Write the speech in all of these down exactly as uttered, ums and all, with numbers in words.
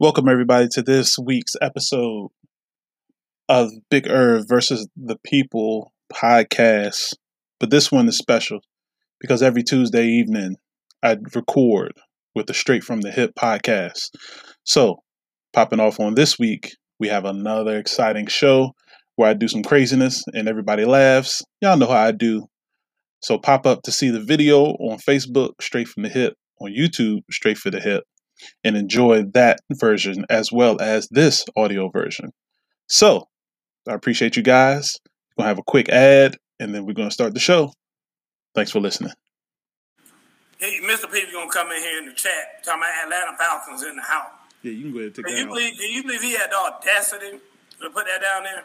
Welcome, everybody, to this week's episode of Big Irv versus The People podcast. But this one is special because every Tuesday evening I record with the Straight From The Hip podcast. So popping off on this week, we have another exciting show where I do some craziness and everybody laughs. Y'all know how I do. So pop up to see the video on Facebook, Straight From The Hip, on YouTube, Straight For The Hip, and enjoy that version as well as this audio version. So I appreciate you guys. We're gonna have a quick ad and then we're gonna start the show. Thanks for listening. Hey, Mister Peeps gonna come in here in the chat talking about Atlanta Falcons in the house. Yeah, you can go ahead and take can that you out. Believe, can you believe he had the audacity to put that down there?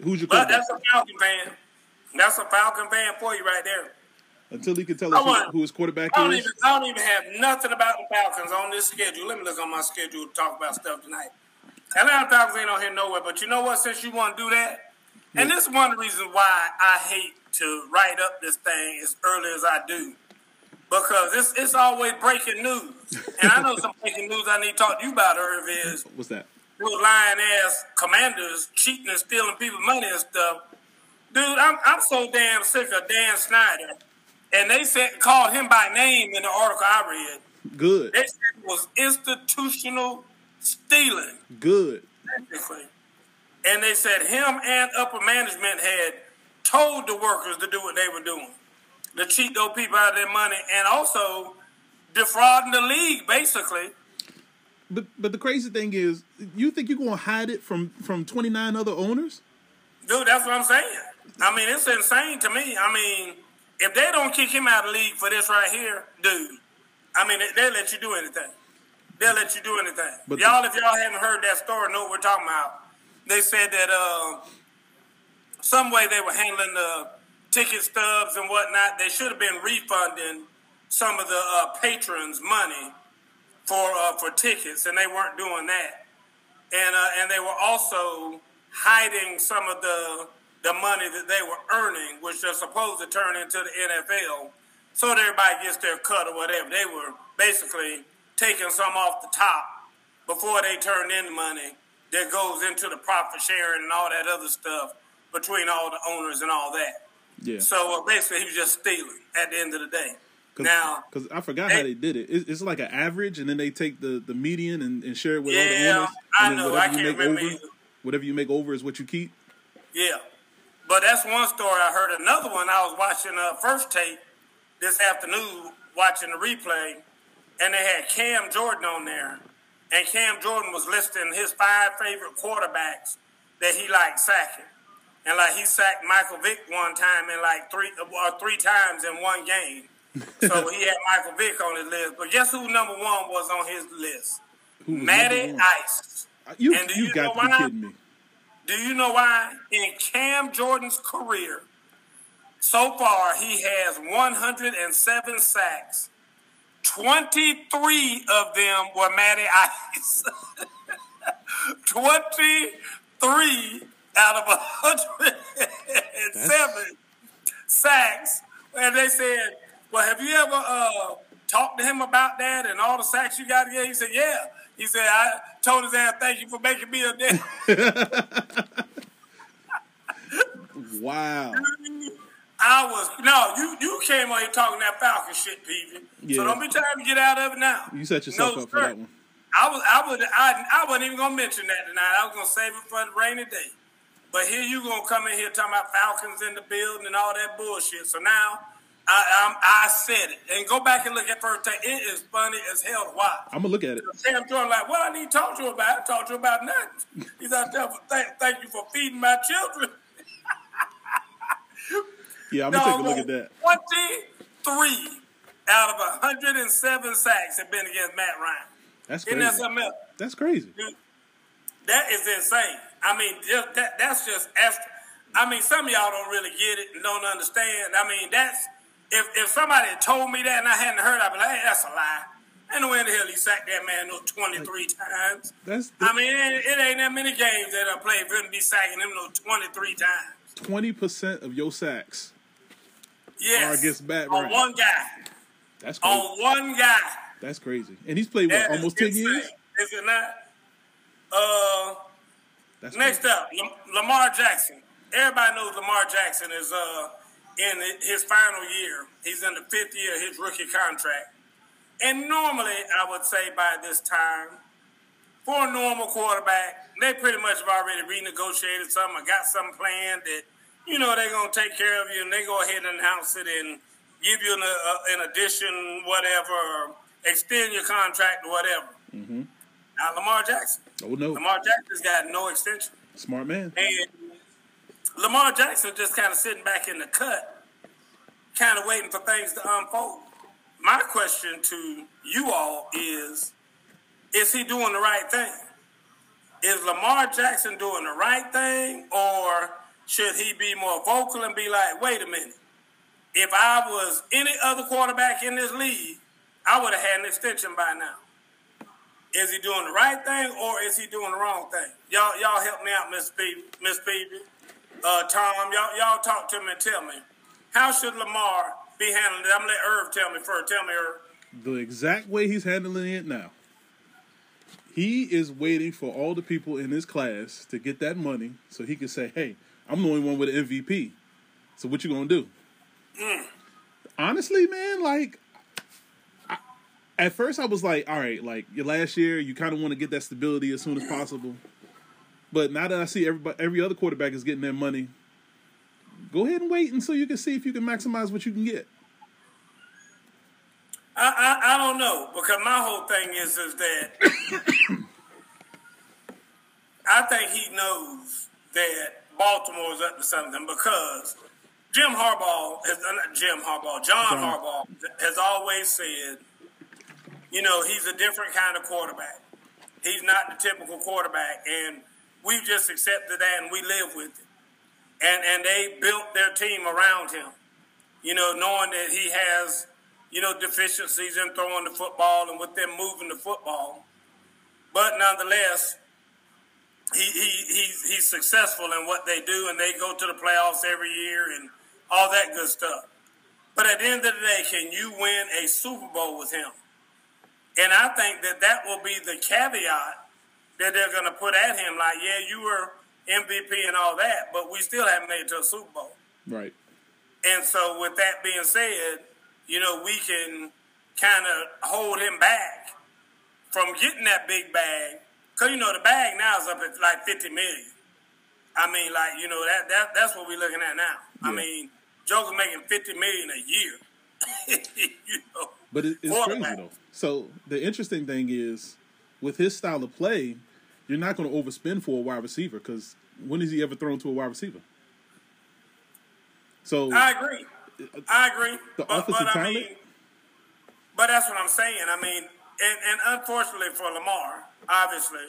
Who's your coach? But that's a Falcon fan. That's a Falcon fan for you right there. Until he can tell us who, who his quarterback I don't is. Even, I don't even have nothing about the Falcons on this schedule. Let me look on my schedule to talk about stuff tonight. Atlanta Falcons ain't on here nowhere, but you know what? Since you want to do that, yeah. And this is one of the reasons why I hate to write up this thing as early as I do, because it's it's always breaking news. And I know some breaking news I need to talk to you about, Irv, is what's that? Those lying-ass commanders cheating and stealing people's money and stuff. Dude, I'm, I'm so damn sick of Dan Snyder. And they said called him by name in the article I read. Good. They said it was institutional stealing. Good. Technically. And they said him and upper management had told the workers to do what they were doing, to cheat those people out of their money and also defrauding the league, basically. But but the crazy thing is, you think you're going to hide it from, from twenty-nine other owners? Dude, that's what I'm saying. I mean, it's insane to me. I mean, if they don't kick him out of the league for this right here, dude, I mean, they'll let you do anything. They'll let you do anything. But y'all, if y'all haven't heard that story, know what we're talking about. They said that uh, some way they were handling the ticket stubs and whatnot. They should have been refunding some of the uh, patrons' money for uh, for tickets, and they weren't doing that. And uh, and they were also hiding some of the the money that they were earning, which they're supposed to turn into the N F L, so that everybody gets their cut or whatever. They were basically taking some off the top before they turned in money that goes into the profit sharing and all that other stuff between all the owners and all that. Yeah. So uh, basically he was just stealing at the end of the day. Cause, now, because I forgot they, how they did it. it. It's like an average, and then they take the, the median and, and share it with yeah, all the owners. Yeah, I know. I can't remember over, whatever you make over is what you keep. Yeah. But that's one story I heard. Another one, I was watching uh, First Take this afternoon, watching the replay, and they had Cam Jordan on there. And Cam Jordan was listing his five favorite quarterbacks that he liked sacking. And, like, he sacked Michael Vick one time in, like, three or three times in one game. So he had Michael Vick on his list. But guess who number one was on his list? Matty Ice. You, and do you, you got know to be kidding me. Do you know why? In Cam Jordan's career, so far, he has one hundred seven sacks. twenty-three of them were Matty Ice. twenty-three out of one hundred seven That's... sacks. And they said, well, have you ever uh, talked to him about that and all the sacks you got to get? He said, yeah. He said, I told his ass, thank you for making me a day. Wow. I was, no, you, you came on here talking that Falcon shit, P V. Yeah. So don't be trying to get out of it now. You set yourself no, up sir. for that one. I, was, I, would, I, I wasn't even going to mention that tonight. I was going to save it for the rainy day. But here you going to come in here talking about Falcons in the building and all that bullshit. So now I, I, I said it. And go back and look at First Take. It is funny as hell to watch. I'm going to look at it. Sam Jordan like, what I need to talk to you about? I talk to you about nothing. He's out there, for th thank you for feeding my children. Yeah, I'm going to no, take a look at that. twenty-three out of one hundred seven sacks have been against Matt Ryan. That's crazy. Isn't that something else? That's crazy. Dude, that is insane. I mean, just, that, that's just extra. I mean, some of y'all don't really get it and don't understand. I mean, that's If, if somebody had told me that and I hadn't heard, I'd be like, hey, that's a lie. Ain't no way in the hell he sacked that man no twenty-three times. That's the, I mean, it, it ain't that many games that I played for him to be sacking him no twenty-three times. twenty percent of your sacks yes, are against Matt Ryan. On one guy. That's crazy. On one guy. That's crazy. And he's played, what, that almost ten years? Is it not? Uh, That's next cool. up, Lamar Jackson. Everybody knows Lamar Jackson is uh, in his final year. He's in the fifth year of his rookie contract. And normally, I would say by this time, for a normal quarterback, they pretty much have already renegotiated something or got something planned that, you know, they're going to take care of you and they go ahead and announce it and give you an, uh, an addition, whatever, extend your contract, whatever. Mm-hmm. Not Lamar Jackson. Oh, no. Lamar Jackson's got no extension. Smart man. And Lamar Jackson just kind of sitting back in the cut, kind of waiting for things to unfold. My question to you all is, is he doing the right thing? Is Lamar Jackson doing the right thing, or should he be more vocal and be like, wait a minute, if I was any other quarterback in this league, I would have had an extension by now. Is he doing the right thing, or is he doing the wrong thing? Y'all, y'all help me out, Miss Peavy, Miss Peavy, uh, Tom. Y'all, y'all talk to me and tell me, how should Lamar be handling it? I'm gonna let Irv tell me first. Tell me, Irv. The exact way he's handling it now. He is waiting for all the people in his class to get that money, so he can say, "Hey, I'm the only one with an M V P. So what you gonna do?" Mm. Honestly, man, like. At first, I was like, all right, like, your last year, you kind of want to get that stability as soon as possible. But now that I see everybody, every other quarterback is getting their money, go ahead and wait until you can see if you can maximize what you can get. I, I, I don't know, because my whole thing is, is that I think he knows that Baltimore is up to something because Jim Harbaugh, has, uh, not Jim Harbaugh, John Harbaugh has always said, you know, he's a different kind of quarterback. He's not the typical quarterback, and we've just accepted that and we live with it. And and they built their team around him, you know, knowing that he has, you know, deficiencies in throwing the football and with them moving the football. But nonetheless, he he he's, he's successful in what they do, and they go to the playoffs every year and all that good stuff. But at the end of the day, can you win a Super Bowl with him? And I think that that will be the caveat that they're going to put at him. Like, yeah, you were M V P and all that, but we still haven't made it to a Super Bowl. Right. And so with that being said, you know, we can kind of hold him back from getting that big bag. Because, you know, the bag now is up at like fifty million dollars. I mean, like, you know, that, that that's what we're looking at now. Yeah. I mean, Joker's making fifty million dollars a year. You know. But it, it's crazy, though. So the interesting thing is, with his style of play, you're not going to overspend for a wide receiver because when has he ever thrown to a wide receiver? So I agree. I agree. The but, offensive but, talent? I mean, but that's what I'm saying. I mean, and, and unfortunately for Lamar, obviously,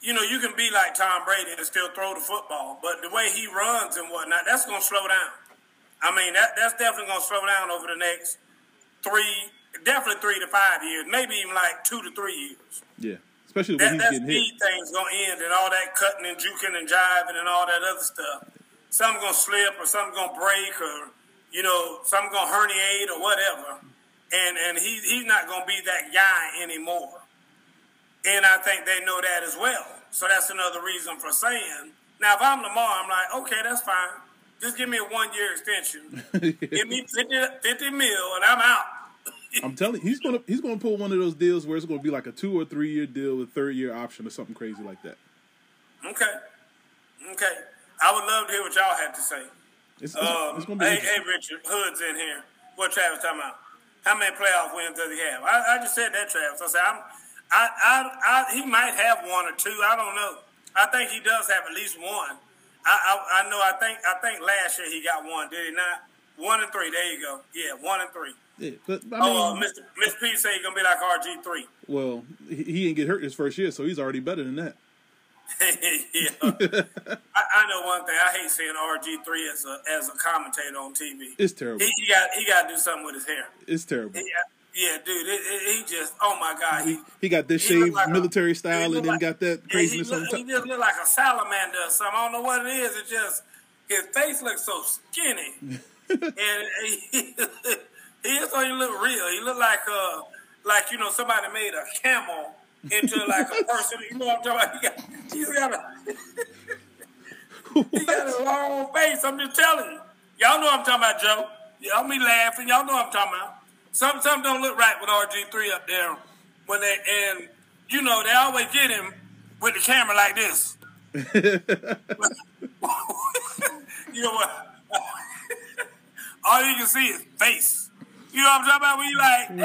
you know, you can be like Tom Brady and still throw the football, but the way he runs and whatnot, that's going to slow down. I mean, that that's definitely going to slow down over the next three, definitely three to five years, maybe even like two to three years. Yeah, especially when that, he's getting hit. That speed thing's going to end and all that cutting and juking and jiving and all that other stuff. Something's going to slip or something's going to break or, you know, something's going to herniate or whatever. And and he, he's not going to be that guy anymore. And I think they know that as well. So that's another reason for saying, now if I'm Lamar, I'm like, okay, that's fine. Just give me a one-year extension. Give me fifty, fifty mil, and I'm out. I'm telling you, he's gonna he's gonna pull one of those deals where it's gonna be like a two or three year deal with third year option or something crazy like that. Okay, okay. I would love to hear what y'all have to say. It's, it's, um, it's gonna be hey, hey, Richard Hood's in here. What Travis talking about? How many playoff wins does he have? I, I just said that, Travis. I said I'm, I, I, I, he might have one or two. I don't know. I think he does have at least one. I, I, I know. I think I think last year he got one. Did he not? One and three. There you go. Yeah, one and three. Yeah, but, but I mean, oh, uh, Mister Miss P said he's gonna be like R G three. Well, he, he didn't get hurt his first year, so he's already better than that. Yeah, I, I know one thing. I hate seeing R G three as a as a commentator on T V. It's terrible. He, he got he got to do something with his hair. It's terrible. He, yeah, dude, it, it, he just oh my god. He, he got this he shaved like military a, style, and then like, got that craziness. Yeah, he, look, he just looked like a salamander or something. I don't know what it is. It just his face looks so skinny, and he, he just don't even look real. He looked like uh like you know somebody made a camel into like a person. You know what I'm talking about? You got, you got a, you got a long face. I'm just telling you. Y'all know what I'm talking about, Joe. Y'all be laughing. Y'all know what I'm talking about. Some some don't look right with R G three up there when they and you know they always get him with the camera like this. You know what? All you can see is face. You know what I'm talking about? When you like, damn,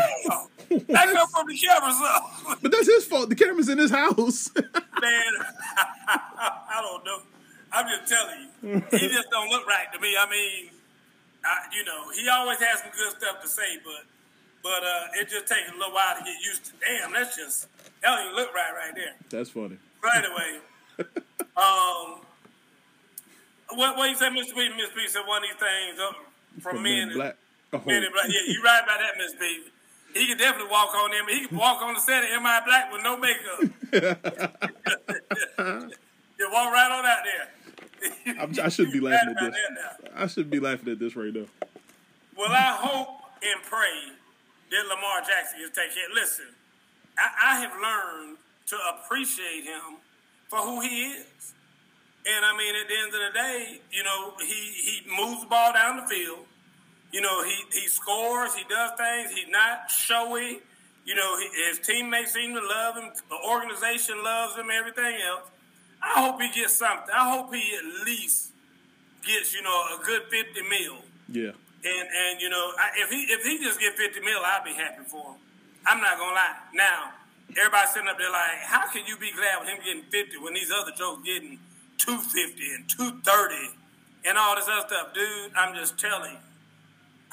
that come from the camera, so. But that's his fault. The camera's in his house. Man, I don't know. I'm just telling you. He just don't look right to me. I mean, I, you know, he always has some good stuff to say, but but uh, it just takes a little while to get used to. Damn, that's just, that don't even look right right there. That's funny. But anyway, um, what, what you say, Mister B? Miss B said one of these things uh, from, from Men in Black. Oh. Men in Black. Yeah, you're right about that, Miss B. He can definitely walk on them. He can walk on the set of M I Black with no makeup. You walk right on out there. I'm, I should be laughing at this. I should be laughing at this right now. Well, I hope and pray that Lamar Jackson is taking it. Listen, I, I have learned to appreciate him for who he is. And, I mean, at the end of the day, you know, he, he moves the ball down the field. You know, he, he scores. He does things. He's not showy. You know, he, his teammates seem to love him. The organization loves him, everything else. I hope he gets something. I hope he at least gets, you know, a good fifty mil. Yeah. And and you know, I, if he if he just get fifty mil, I'd be happy for him. I'm not gonna lie. Now, everybody's sitting up there like, how can you be glad with him getting fifty when these other jokes getting two fifty and two thirty and all this other stuff, dude? I'm just telling you,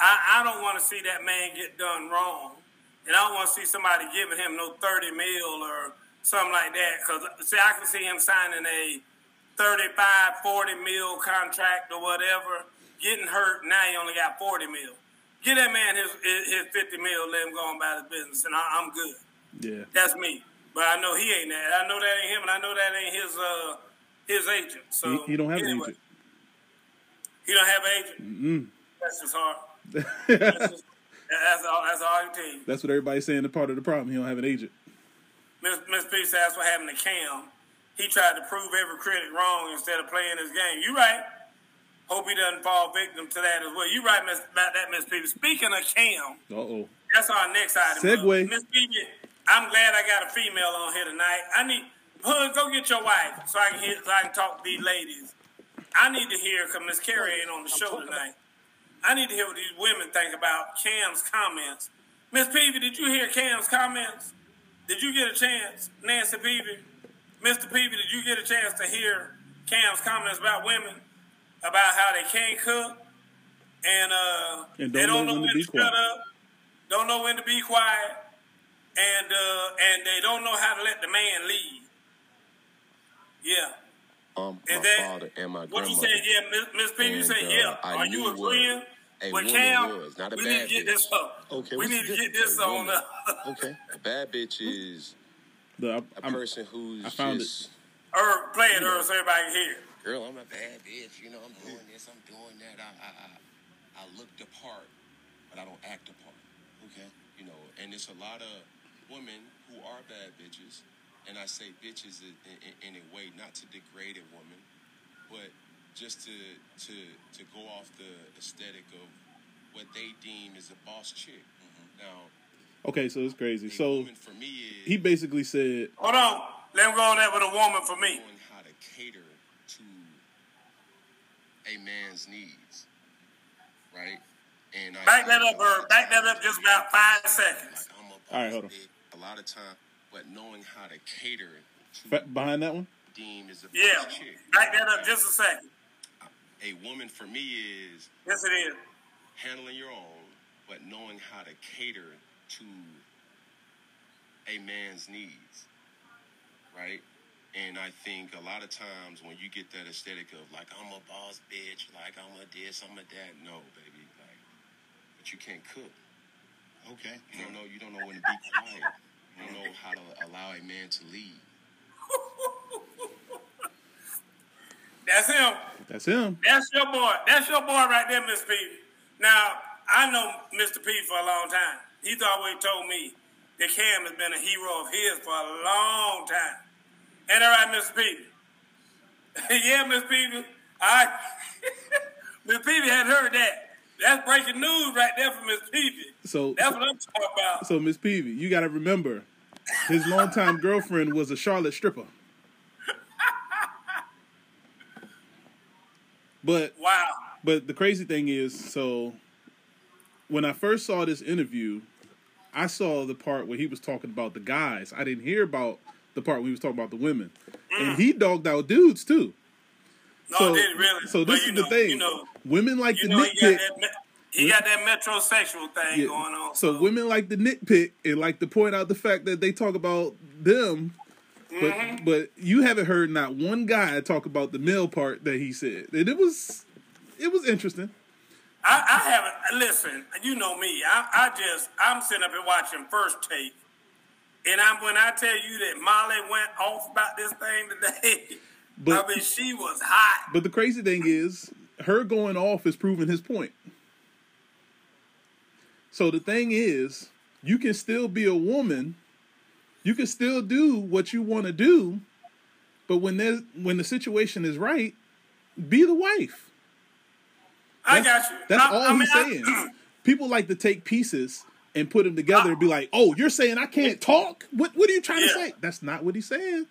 I, I don't want to see that man get done wrong, and I don't want to see somebody giving him no thirty mil or something like that, because, see, I can see him signing a thirty-five, forty mil contract or whatever, getting hurt, now he only got forty mil. Give that man his his fifty mil, let him go on about his business, and I, I'm good. Yeah. That's me. But I know he ain't that. I know that ain't him, and I know that ain't his uh his agent. So He, he don't have anyway. an agent. He don't have an agent? Mm-hmm. That's just hard. that's, just, that's, all, that's all you team. That's what everybody's saying, the part of the problem, he don't have an agent. Miss P said that's what happened to Cam. He tried to prove every critic wrong instead of playing his game. You right. Hope he doesn't fall victim to that as well. You right Miss, about that, Miss P. Speaking of Cam, uh-oh. That's our next item. Segway. Miss P, I'm glad I got a female on here tonight. I need, Hood, go get your wife so I can hear, so I can talk to these ladies. I need to hear, because Miss Carrie ain't on the show tonight. I need to hear what these women think about Cam's comments. Miss Peavy, did you hear Cam's comments? Did you get a chance, Nancy Peavy, Mister Peavy, did you get a chance to hear Cam's comments about women, about how they can't cook, and, uh, and don't they don't know when, when to, to shut up, don't know when to be quiet, and uh, and they don't know how to let the man lead. Yeah. Um, my that, father and my grandmother. What you said, yeah, Miss Peavy, you said, uh, yeah. I Are you agreeing? A but Cam, was not a we bad need to get bitch. this up. Okay, we need to get this on up. Okay, a bad bitch is the, I, a person I'm, who's I found just... Herb, play it, Herb, so everybody can hear. Girl, I'm a bad bitch. You know, I'm doing this, I'm doing that. I, I, I, I look the part, but I don't act the part. Okay? You know, and it's a lot of women who are bad bitches, and I say bitches in, in, in a way, not to degrade a woman, but... just to to to go off the aesthetic of what they deem is a boss chick. Mm-hmm. Now, okay, so it's crazy. So for me is, he basically said, "Hold on, let him go on that with a woman for me." How to cater to a man's needs, right? And back I, that up, Herb. Back that up just about five seconds. Like, all right, hold on. A lot of time, but knowing how to cater to F behind that one. Deemed as a yeah, boss chick. Back that up just a second. A woman for me is yes, it is handling your own, but knowing how to cater to a man's needs, right? And I think a lot of times when you get that aesthetic of like I'm a boss bitch, like I'm a this, I'm a that, no, baby, like, but you can't cook. Okay, you don't know, you don't know when to be quiet. You don't know how to allow a man to lead. That's him. That's him. That's your boy. That's your boy right there, Mister Peavy. Now, I know Mister Peavy for a long time. He's always told me, that Cam has been a hero of his for a long time. Ain't that right, Mister Peavy? Yeah, Miss Peavy. I Miss Peavy had heard that. That's breaking news right there for Miss Peavy. So that's what I'm talking about. So Miss Peavy, you got to remember, his longtime girlfriend was a Charlotte stripper. But wow. But the crazy thing is, so when I first saw this interview, I saw the part where he was talking about the guys. I didn't hear about the part where he was talking about the women. Mm. And he dogged out dudes too. No, so, didn't really. So this is know, the thing. You know, women like you the know, nitpick. He got that, me- got that metrosexual thing yeah. going on. So, so women like the nitpick and like to point out the fact that they talk about them, mm-hmm. but but you haven't heard not one guy talk about the male part that he said. And it was it was interesting. I, I haven't listen. You know me. I, I just I'm sitting up here watching First Take, and I'm when I tell you that Molly went off about this thing today. But, I mean, she was hot. But the crazy thing is, her going off is proving his point. So the thing is, you can still be a woman. You can still do what you want to do. But when there's, when the situation is right, be the wife. That's, I got you. That's I, all I mean, he's saying. I, People like to take pieces and put them together I, and be like, oh, you're saying I can't talk? What, what are you trying yeah. to say? That's not what he's saying.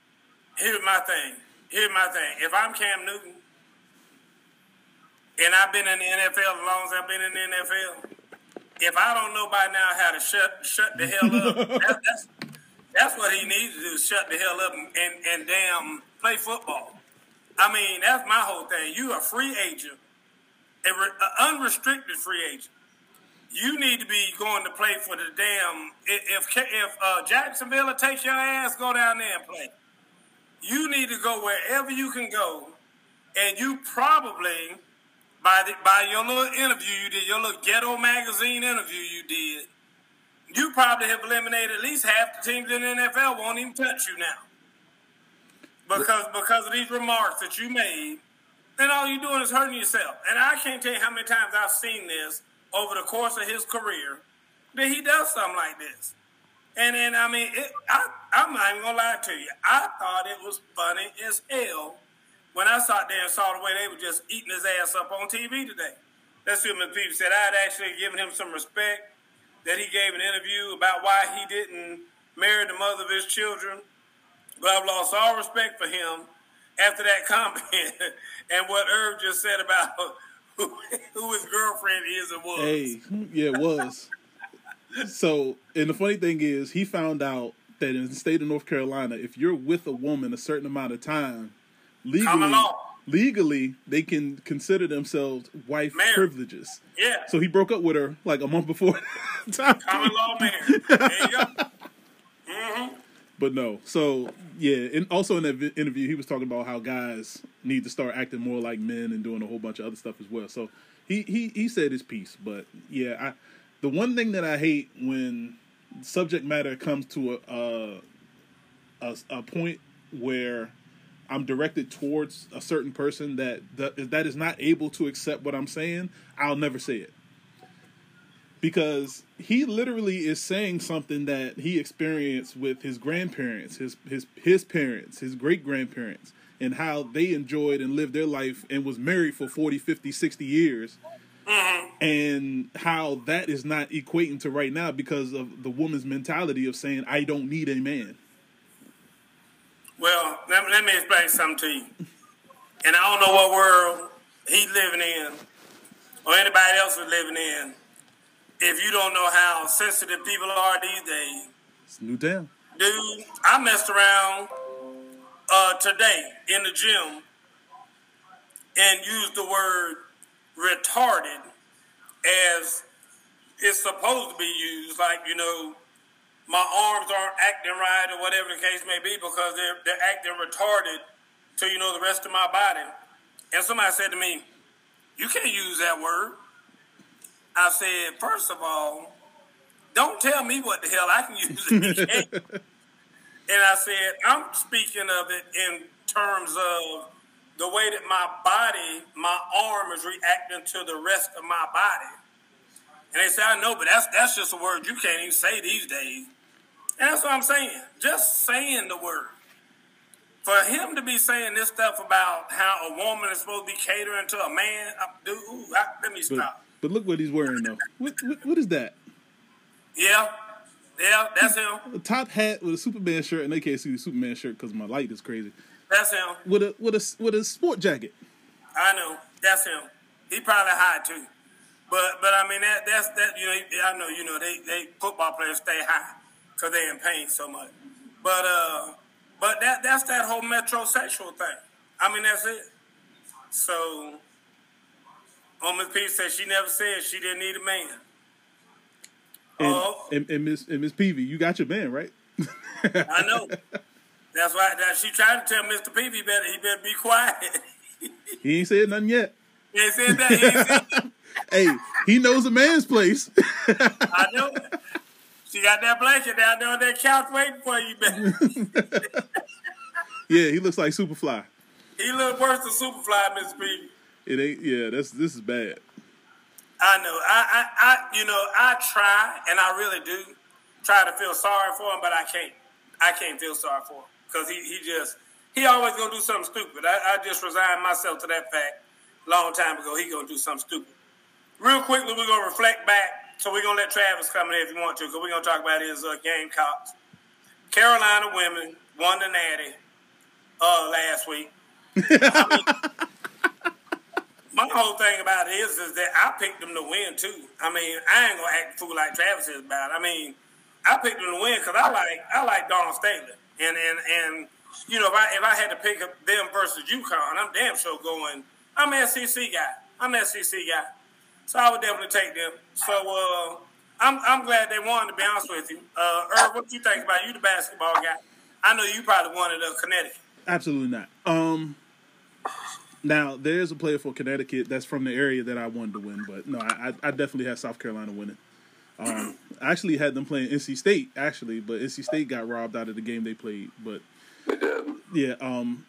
Here's my thing. Here's my thing. If I'm Cam Newton, and I've been in the N F L as long as I've been in the N F L, if I don't know by now how to shut shut the hell up, that, that's that's what he needs to do, shut the hell up and, and, and damn play football. I mean, that's my whole thing. You're a free agent, an unrestricted free agent. You need to be going to play for the damn – if if uh, Jacksonville takes your ass, go down there and play. You need to go wherever you can go, and you probably, by the, by your little interview you did, your little ghetto magazine interview you did, you probably have eliminated at least half the teams in the N F L won't even touch you now. Because because of these remarks that you made, then all you're doing is hurting yourself. And I can't tell you how many times I've seen this over the course of his career, that he does something like this. And then, I mean, it, I, I'm not even going to lie to you. I thought it was funny as hell when I sat there and saw the way they were just eating his ass up on T V today. That's what Miz Peavy said. I had actually given him some respect that he gave an interview about why he didn't marry the mother of his children. But I've lost all respect for him after that comment and what Irv just said about who, who his girlfriend is and was. Hey, yeah, it was. So, and the funny thing is, he found out that in the state of North Carolina, if you're with a woman a certain amount of time, legally, legally they can consider themselves wife married. Privileges. Yeah. So he broke up with her like a month before. Time common law marriage. There you go. Mm-hmm. But no. So, yeah. And also in that interview, he was talking about how guys need to start acting more like men and doing a whole bunch of other stuff as well. So he, he, he said his piece. But, yeah, I... The one thing that I hate when subject matter comes to a, a, a, a point where I'm directed towards a certain person that, that that is not able to accept what I'm saying, I'll never say it. Because he literally is saying something that he experienced with his grandparents, his his his parents, his great-grandparents, and how they enjoyed and lived their life and was married for forty, fifty, sixty years. Mm-hmm. And how that is not equating to right now because of the woman's mentality of saying, I don't need a man. Well, let, let me explain something to you. And I don't know what world he's living in or anybody else is living in if you don't know how sensitive people are these days. It's new town. Dude, I messed around uh, today in the gym and used the word retarded as it's supposed to be used, like, you know, my arms aren't acting right or whatever the case may be because they're, they're acting retarded to, you know, the rest of my body. And somebody said to me, you can't use that word. I said, first of all, don't tell me what the hell I can use it again. And I said, I'm speaking of it in terms of the way that my body, my arm is reacting to the rest of my body. And they say, I know, but that's that's just a word you can't even say these days. That's what I'm saying. Just saying the word. For him to be saying this stuff about how a woman is supposed to be catering to a man, I, dude, ooh, I, let me stop. But, but look what he's wearing, though. What, what, what is that? Yeah. Yeah, that's him. A top hat with a Superman shirt, and they can't see the Superman shirt because my light is crazy. That's him. With a with a with a sport jacket. I know. That's him. He probably high too. But but I mean that that's that you know I know you know they, they football players stay high because they in pain so much. But uh but that that's that whole metrosexual thing. I mean that's it. So Miss P said she never said she didn't need a man. And, oh. and, and Miss and Miss Peavy, you got your man, right? I know. That's why that she tried to tell Mister Peavy better he better be quiet. He ain't said nothing yet. He ain't said that. He ain't said that. Hey, he knows a man's place. I know. She got that blanket down there on that couch waiting for you, baby. Yeah, he looks like Superfly. He looks worse than Superfly, Mister Peavy. It ain't. Yeah, that's this is bad. I know. I, I, I, you know, I try, and I really do try to feel sorry for him, but I can't. I can't feel sorry for him because he, he just, he always going to do something stupid. I, I just resigned myself to that fact a long time ago. He going to do something stupid. Real quickly, we're going to reflect back, so we're going to let Travis come in here if you want to because we're going to talk about his uh, Gamecocks. Carolina women won the Natty uh, last week. I mean, my whole thing about it is, is that I picked them to win, too. I mean, I ain't going to act a fool like Travis is about it. I mean, I picked them to win because I like I like Dawn Staley. And, and, and you know, if I, if I had to pick up them versus UConn, I'm damn sure going, I'm an S E C guy. I'm an S E C guy. So I would definitely take them. So uh, I'm I'm glad they won, to be honest with you. Uh, Irv, what do you think about you, the basketball guy? I know you probably wanted uh, Connecticut. Absolutely not. Um... Now, there's a player for Connecticut that's from the area that I wanted to win, but no, I, I definitely had South Carolina winning. Um, I actually had them playing N C State, actually, but N C State got robbed out of the game they played. But yeah, um,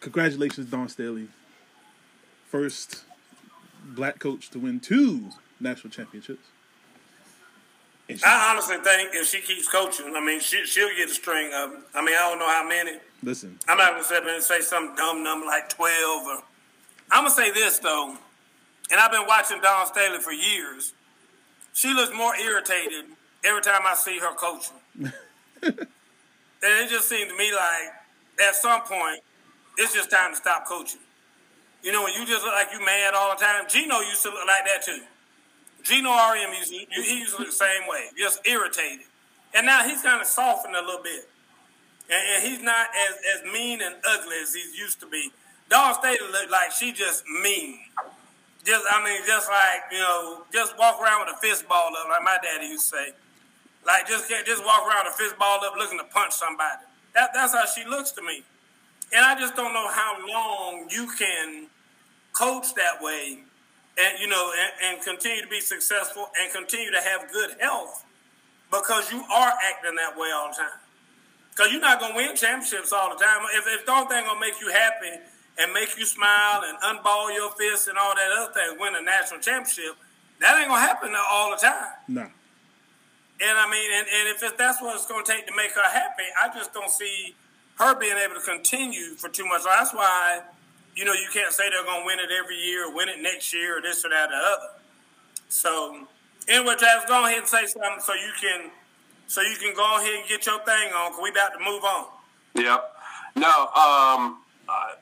congratulations, Dawn Staley. First black coach to win two national championships. She, I honestly think if she keeps coaching, I mean, she, she'll get a string of them. I mean, I don't know how many. Listen. I'm not going to sit up and say some dumb number like twelve. Or, I'm going to say this, though, and I've been watching Dawn Staley for years. She looks more irritated every time I see her coaching. And it just seemed to me like at some point, it's just time to stop coaching. You know, when you just look like you mad all the time. Gino used to look like that, too. Gino R M, he used to look the same way, just irritated. And now he's kind of softened a little bit. And, and he's not as, as mean and ugly as he used to be. Dawn Staley looked like she just mean. Just, I mean, just like, you know, just walk around with a fist ball up, like my daddy used to say. Like, just just walk around with a fist ball up looking to punch somebody. That, that's how she looks to me. And I just don't know how long you can coach that way and, you know, and, and continue to be successful and continue to have good health because you are acting that way all the time. Because you're not going to win championships all the time. If, if the only thing going to make you happy and make you smile and unball your fists and all that other thing, win a national championship, that ain't going to happen all the time. No. And, I mean, and, and if it, that's what it's going to take to make her happy, I just don't see her being able to continue for too much. So that's why... You know, you can't say they're going to win it every year or win it next year or this or that or the other. So, anyway, Travis, go ahead and say something so you can so you can go ahead and get your thing on because we about to move on. Yeah. No, um, uh,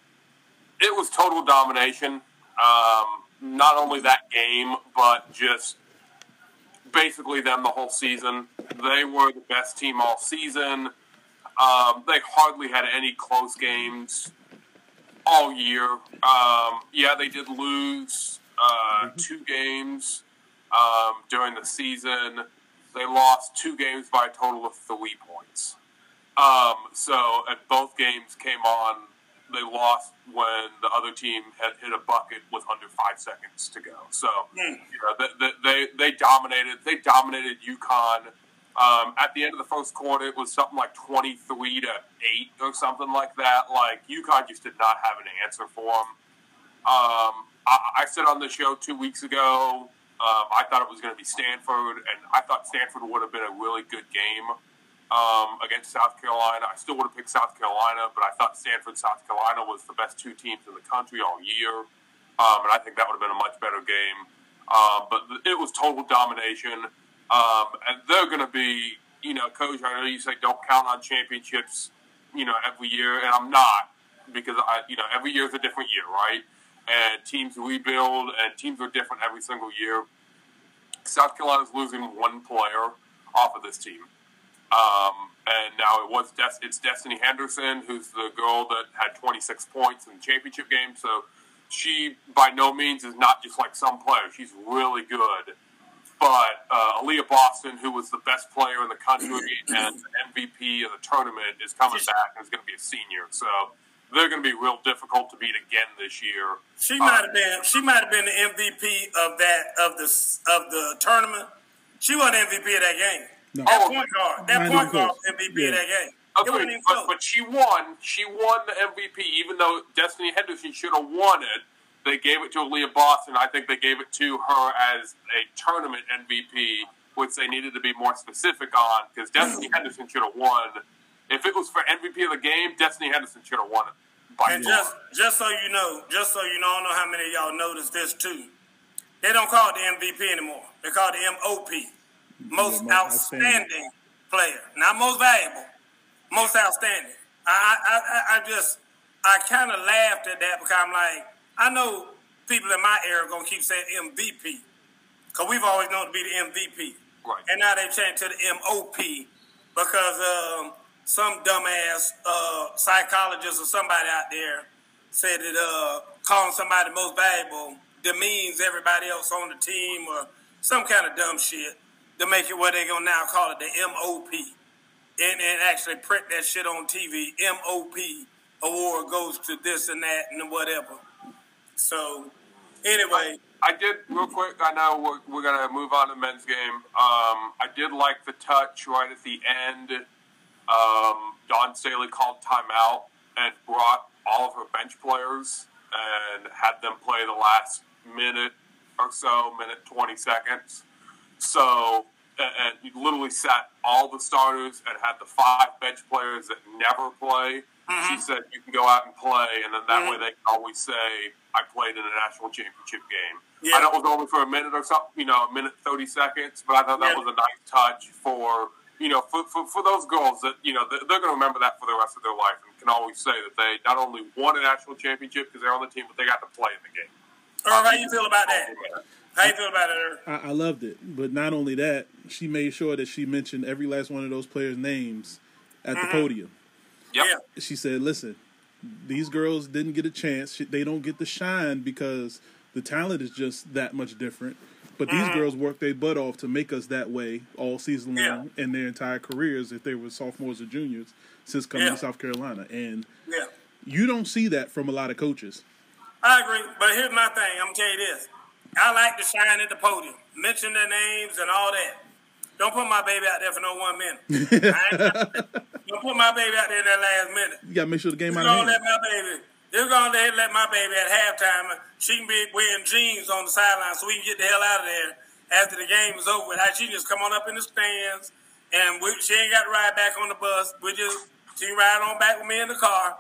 it was total domination. Um, not only that game, but just basically them the whole season. They were the best team all season. Um, they hardly had any close games all year. Um, yeah, they did lose uh, mm-hmm. two games um, during the season. They lost two games by a total of three points. Um, so, and both games came on. They lost when the other team had hit a bucket with under five seconds to go. So, mm. you know, they, they, they dominated. They dominated UConn. Um, at the end of the first quarter, it was something like twenty-three to eight or something like that. Like UConn just did not have an answer for them. Um, I, I said on the show two weeks ago Um, I thought it was going to be Stanford, and I thought Stanford would have been a really good game um, against South Carolina. I still would have picked South Carolina, but I thought Stanford, South Carolina was the best two teams in the country all year, um, and I think that would have been a much better game. Uh, but it was total domination, um, and they're going to be, you know, Coach, I know you say don't count on championships, you know, every year, and I'm not, because, I, you know, every year is a different year, right? And teams rebuild, and teams are different every single year. South Carolina's losing one player off of this team. Um, and now it was Des- it's Destanni Henderson, who's the girl that had twenty-six points in the championship game. So she, by no means, is not just like some player. She's really good. But uh, Aaliyah Boston, who was the best player in the country and the M V P of the tournament, is coming back and is going to be a senior. So they're going to be real difficult to beat again this year. She might have um, been. She might have been the M V P of that of the of the tournament. She wasn't M V P of that game. No. That oh, point guard. That point close. guard was M V P yeah. of that game. Okay, but, but she won. She won the M V P, even though Destanni Henderson should have won it. They gave it to Aaliyah Boston. I think they gave it to her as a tournament M V P, which they needed to be more specific on, because Destanni Henderson should have won. If it was for M V P of the game, Destanni Henderson should have won it. By and just, just so you know, just so you know, I don't know how many of y'all noticed this too. They don't call it the M V P anymore. They call it the M O P, most yeah, outstanding player, not most valuable, most outstanding. I, I, I, I just, I kind of laughed at that, because I'm like, I know people in my era are gonna keep saying M V P, because we've always known to be the M V P, right? And now they changed to the M O P because. Um, Some dumbass uh, psychologist or somebody out there said that uh, calling somebody most valuable demeans everybody else on the team, or some kind of dumb shit to make it where they're going to now call it the M O P and, and actually print that shit on T V. M O P award goes to this and that and whatever. So, anyway. I, I did, real quick, I know we're, we're going to move on to the men's game. Um, I did like the touch right at the end. Um, Dawn Staley called timeout and brought all of her bench players and had them play the last minute or so, minute twenty seconds. So, and, and you literally sat all the starters and had the five bench players that never play. Mm-hmm. She said, you can go out and play, and then that mm-hmm. way they can always say, I played in a national championship game. Yeah. I know it was only for a minute or something, you know, a minute, thirty seconds, but I thought that yeah. was a nice touch for... You know, for, for for those girls that, you know, they're, they're going to remember that for the rest of their life, and can always say that they not only won a national championship because they're on the team, but they got to play in the game. Irv, how you feel about that? How you feel about it, Irv? I, I loved it. But not only that, she made sure that she mentioned every last one of those players' names at mm-hmm. the podium. Yep. Yeah. She said, listen, these girls didn't get a chance. They don't get the shine because the talent is just that much different. But these mm-hmm. girls worked their butt off to make us that way all season long yeah. and their entire careers, if they were sophomores or juniors, since coming yeah. to South Carolina. And yeah. you don't see that from a lot of coaches. I agree. But here's my thing. I'm going to tell you this. I like to shine at the podium, mention their names and all that. Don't put my baby out there for no one minute. I don't put my baby out there that last minute. You got to make sure the game out of hand. Let my baby. They're going to let my baby at halftime. She can be wearing jeans on the sideline so we can get the hell out of there after the game is over. She can just come on up in the stands, and we, she ain't got to ride back on the bus. We just She can ride on back with me in the car.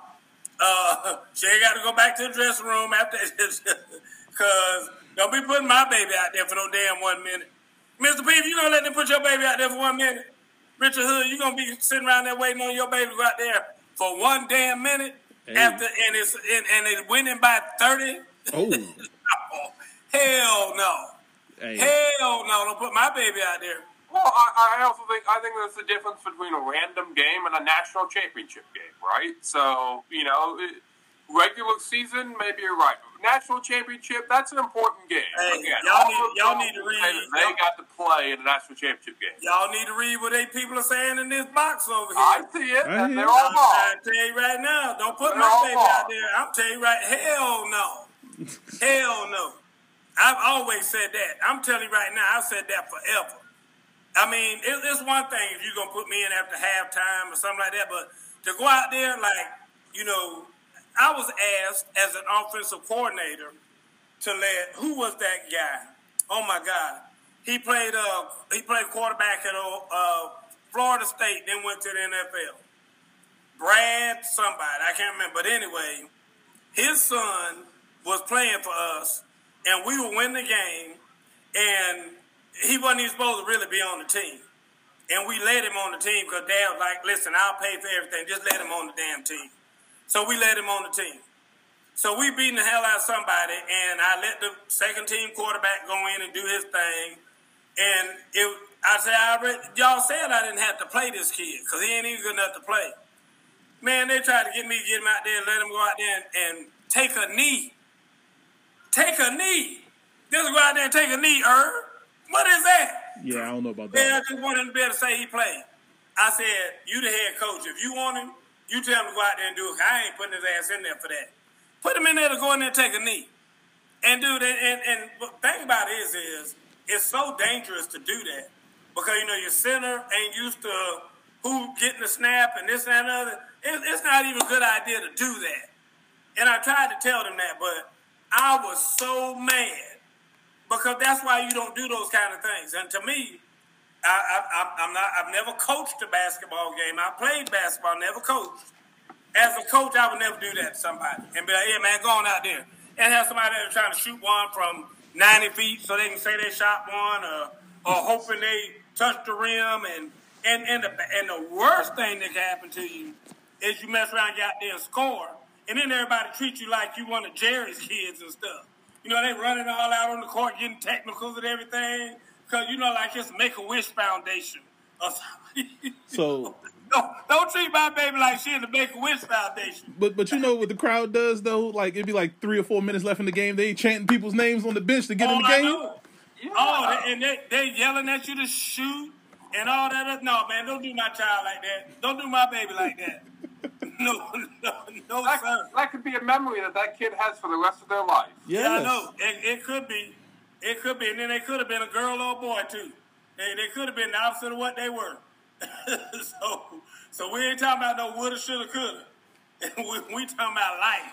Uh, she ain't got to go back to the dressing room after this, because don't be putting my baby out there for no damn one minute. Mister Peavy, you going to let them put your baby out there for one minute? Richard Hood, you going to be sitting around there waiting on your baby right there for one damn minute? Hey. After and it's and, and it's winning by thirty. Oh, no. Hell no! Hey. Hell no! Don't put my baby out there. Well, I, I also think I think that's the difference between a random game and a national championship game, right? So you know, it, regular season, maybe you're right. National championship, that's an important game. Hey, Again, y'all, need, y'all need to read. They y'all, got to play in a national championship game. Y'all need to read what they people are saying in this box over here. I see it. I and they're all I'm ball. I tell you right now, don't put they're my baby ball. out there. I'm telling you right, hell no. Hell no. I've always said that. I'm telling you right now, I've said that forever. I mean, it, it's one thing if you're going to put me in after halftime or something like that, but to go out there like, you know, I was asked as an offensive coordinator to let, who was that guy Oh my God. He played uh he played quarterback at uh Florida State, then went to the N F L. Brad somebody, I can't remember. But anyway, his son was playing for us, and we would win the game, and he wasn't even supposed to really be on the team. And we let him on the team because Dad was like, listen, I'll pay for everything. Just let him on the damn team. So we let him on the team. So we beating the hell out of somebody, and I let the second team quarterback go in and do his thing. And it, I said, I read, y'all said I didn't have to play this kid because he ain't even good enough to play. Man, they tried to get me to get him out there and let him go out there and, and take a knee. Take a knee. Just go out there and take a knee, Irv. What is that? Yeah, I don't know about that. Yeah, I just wanted him to be able to say he played. I said, you the head coach. If you want him, you tell him to go out there and do it. I ain't putting his ass in there for that. Put him in there to go in there and take a knee. And, dude, and, and, and thing about it is, is it's so dangerous to do that because, you know, your center ain't used to who getting the snap and this and that and other. It, it's not even a good idea to do that. And I tried to tell them that, but I was so mad. Because that's why you don't do those kind of things. And to me, I, I, I'm not, I've never coached a basketball game. I played basketball, never coached. As a coach, I would never do that to somebody and be like, yeah, man, go on out there. And have somebody that's trying to shoot one from ninety feet so they can say they shot one or or hoping they touch the rim. And, and, and, the, and the worst thing that can happen to you is you mess around and get out there and score. And then everybody treats you like you one of Jerry's kids and stuff. You know, they running all out on the court, getting technicals and everything. Because, you know, like it's Make-A-Wish Foundation. Or so don't, don't treat my baby like she in the Make-A-Wish Foundation. But but you know what the crowd does, though? Like, it'd be like three or four minutes left in the game. They ain't chanting people's names on the bench to get all in the I game. Know. Yeah. Oh, they, and they they yelling at you to shoot and all that. No, man, don't do my child like that. Don't do my baby like that. No, no, no, that, sir. That could be a memory that that kid has for the rest of their life. Yes. Yeah, I know. It, it could be. It could be. And then they could have been a girl or a boy, too. They, they could have been the opposite of what they were. so so we ain't talking about no woulda, shoulda, coulda. we, we talking about life.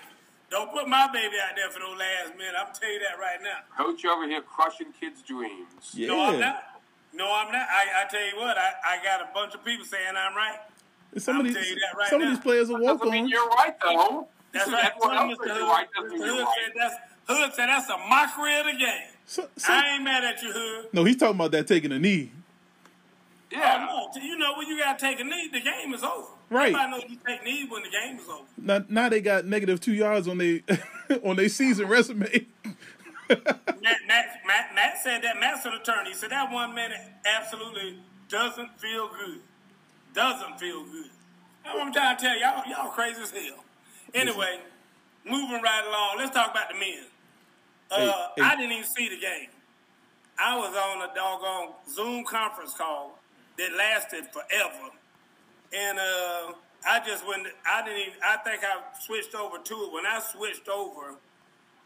Don't put my baby out there for those last minute. I'm telling you that right now. Coach over here crushing kids' dreams. Yeah. No, I'm not. No, I'm not. I, I tell you what, I, I got a bunch of people saying I'm right. Some of these, right some of these players are walk-ons. I mean, you're right, though. That's right. Hood said that's a mockery of the game. So, so, I ain't mad at you, Hood. No, he's talking about that taking a knee. Yeah. Oh, no. You know, when you got to take a knee, the game is over. Right. Everybody knows you take knees when the game is over. Now, now they got negative two yards on their on their season resume. Matt, Matt, Matt, Matt said that. Matt's an attorney. He said that one minute absolutely doesn't feel good. Doesn't feel good. That's what I'm trying to tell y'all. Y'all crazy as hell. Anyway, moving right along. Let's talk about the men. Uh, hey, hey. I didn't even see the game. I was on a doggone Zoom conference call that lasted forever, and uh, I just went. I didn't even. I think I switched over to it. When I switched over,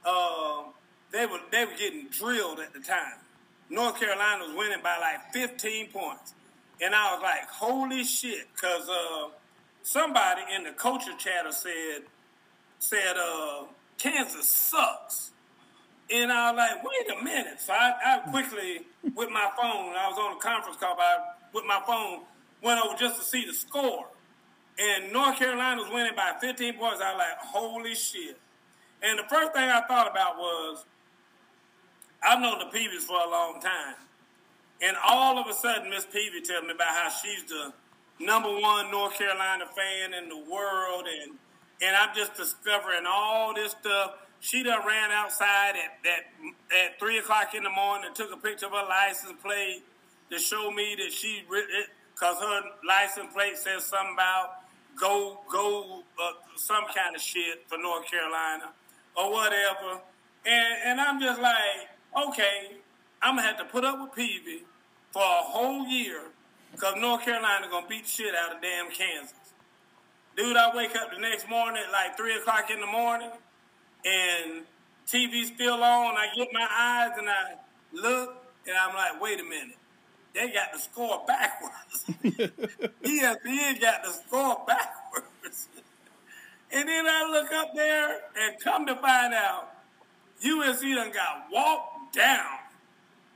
uh, they were they were getting drilled at the time. North Carolina was winning by like fifteen points. And I was like, holy shit, because uh, somebody in the culture chatter said, said uh, Kansas sucks. And I was like, wait a minute. So I, I quickly, with my phone, I was on a conference call, but I, with my phone, went over just to see the score. And North Carolina was winning by fifteen points. I was like, holy shit. And the first thing I thought about was, I've known the Peavies for a long time. And all of a sudden, Miss Peavy tells me about how she's the number one North Carolina fan in the world. And and I'm just discovering all this stuff. She done ran outside at, at, at three o'clock in the morning and took a picture of her license plate to show me that she – because her license plate says something about go, go uh, some kind of shit for North Carolina or whatever. And, and I'm just like, okay, I'm going to have to put up with Peavy for a whole year because North Carolina going to beat shit out of damn Kansas. Dude, I wake up the next morning at like three o'clock in the morning and T V's still on. I get my eyes and I look and I'm like, wait a minute. They got the score backwards. E S P N got the score backwards. And then I look up there and come to find out U S C done got walked down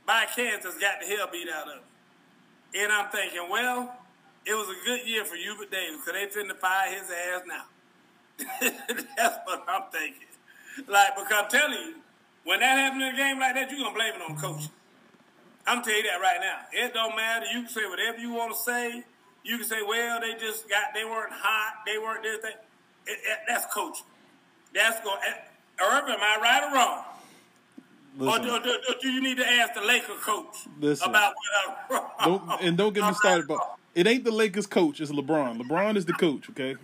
by Kansas got the hell beat out of it. And I'm thinking, well, it was a good year for Hubert Davis because they finna fire his ass now. That's what I'm thinking. Like, because I'm telling you, when that happens in a game like that, you're going to blame it on the coach. I'm telling you that right now. It don't matter. You can say whatever you want to say. You can say, well, they just got, they weren't hot. They weren't this thing. It, it, that's coaching. That's going to, Irv, am I right or wrong? Listen, or do, do, do you need to ask the Lakers coach listen, about what I'm wrong? Don't, and don't get me started about, it ain't the Lakers coach, it's LeBron. LeBron is the coach, okay?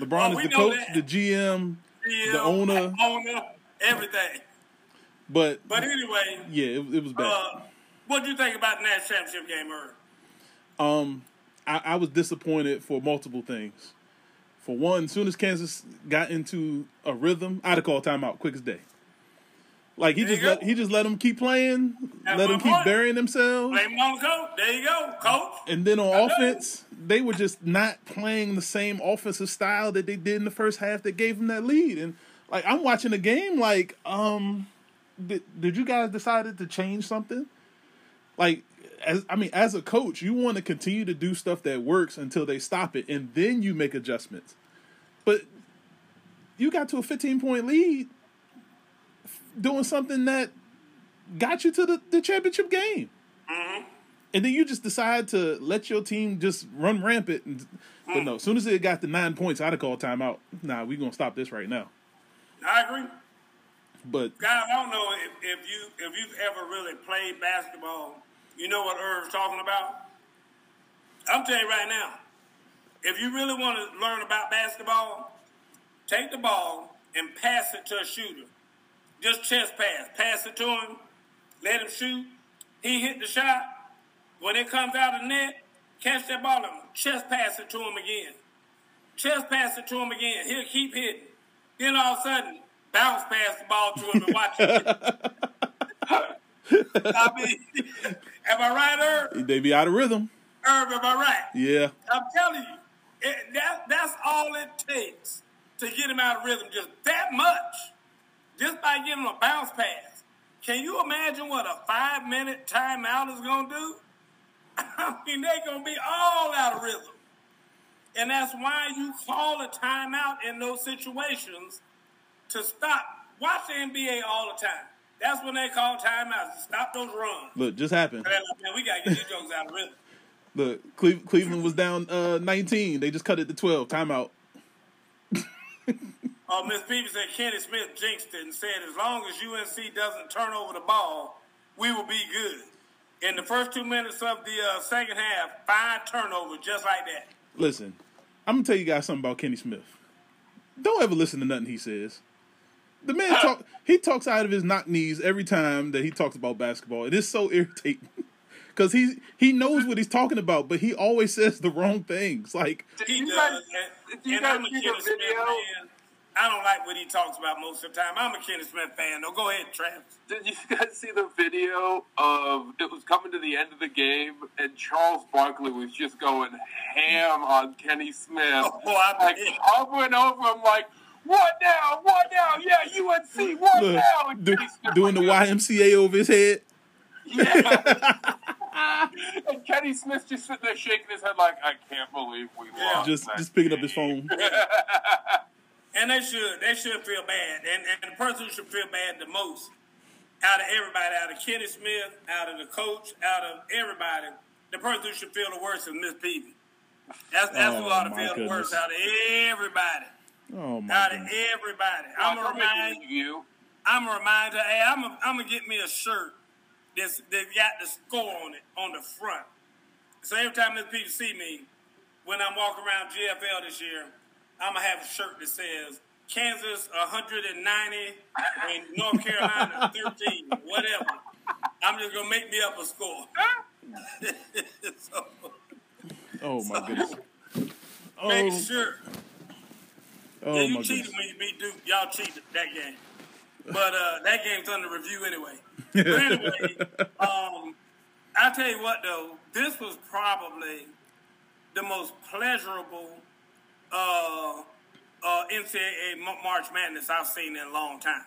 LeBron well, is the coach, that. the G M, G M, the owner. owner everything. But but anyway. Yeah, it, it was bad. Uh, what do you think about the national championship game, Irv? Um, I, I was disappointed for multiple things. For one, as soon as Kansas got into a rhythm, I'd have called timeout quick as day. Like, he there just let, he just let them keep playing, That's let them keep point. burying themselves. Blame them on the coach. There you go, coach. And then on I offense, know. they were just not playing the same offensive style that they did in the first half that gave them that lead. And, like, I'm watching the game like, um, did, did you guys decide to change something? Like, as I mean, as a coach, you want to continue to do stuff that works until they stop it, and then you make adjustments. But you got to a fifteen-point lead doing something that got you to the, the championship game. Mm-hmm. And then you just decide to let your team just run rampant. And, mm-hmm. But no, as soon as it got to nine points, I'd have called timeout. Nah, we're going to stop this right now. I agree. But God, I don't know if, if, you, if you've ever really played basketball. You know what Irv's talking about? I'm telling you right now, if you really want to learn about basketball, take the ball and pass it to a shooter. Just chest pass. Pass it to him. Let him shoot. He hit the shot. When it comes out of the net, catch that ball and chest pass it to him again. Chest pass it to him again. He'll keep hitting. Then all of a sudden, bounce pass the ball to him and watch him. I mean, am I right, Irv? They be out of rhythm. Irv, am I right? Yeah. I'm telling you, it, that, that's all it takes to get him out of rhythm. Just that much. Just by giving a bounce pass. Can you imagine what a five-minute timeout is going to do? I mean, they're going to be all out of rhythm. And that's why you call a timeout in those situations to stop. Watch the N B A all the time. That's when they call timeouts, to stop those runs. Look, just happened. Man, we got to get these jokes out of rhythm. Look, Cle- Cleveland was down uh, nineteen. They just cut it to twelve. Timeout. Uh, Miss Peavy said Kenny Smith jinxed it and said, as long as U N C doesn't turn over the ball, we will be good. In the first two minutes of the uh, second half, five turnovers, just like that. Listen, I'm going to tell you guys something about Kenny Smith. Don't ever listen to nothing he says. The man, huh. talk, he talks out of his knock knees every time that he talks about basketball. It is so irritating. Because he, he knows what he's talking about, but he always says the wrong things. Like, he does. And, and I'm a Kenny Smith fan. I don't like what he talks about most of the time. I'm a Kenny Smith fan, though. Go ahead, Travis. Did you guys see the video of it was coming to the end of the game, and Charles Barkley was just going ham on Kenny Smith? Oh, I like over and over. I'm like, what now? What now? Yeah, U N C. What Look, now? Do, doing the Y M C A over his head. Yeah. And Kenny Smith just sitting there shaking his head like, I can't believe we yeah. lost. Just, just picking up his phone. And they should. They should feel bad. And, and the person who should feel bad the most out of everybody, out of Kenny Smith, out of the coach, out of everybody, the person who should feel the worst is Miss Peavy. That's, that's oh, who ought to feel goodness. the worst out of everybody. Oh, my Out of goodness. everybody. I'm going to remind you. I'm going to remind her, hey, I'm, I'm going to get me a shirt that's, that's got the score on it, on the front. So every time Miss Peavy see me, when I'm walking around G F L this year, I'm going to have a shirt that says Kansas one hundred ninety and North Carolina thirteen, whatever. I'm just going to make me up a score. so, oh, my so, goodness. Make oh. sure. Oh, yeah, you my cheated goodness. when you beat Duke. Y'all cheated that game. But uh, that game's under review anyway. But anyway, um, I tell you what, though, this was probably the most pleasurable Uh, uh, N C double A March Madness I've seen in a long time.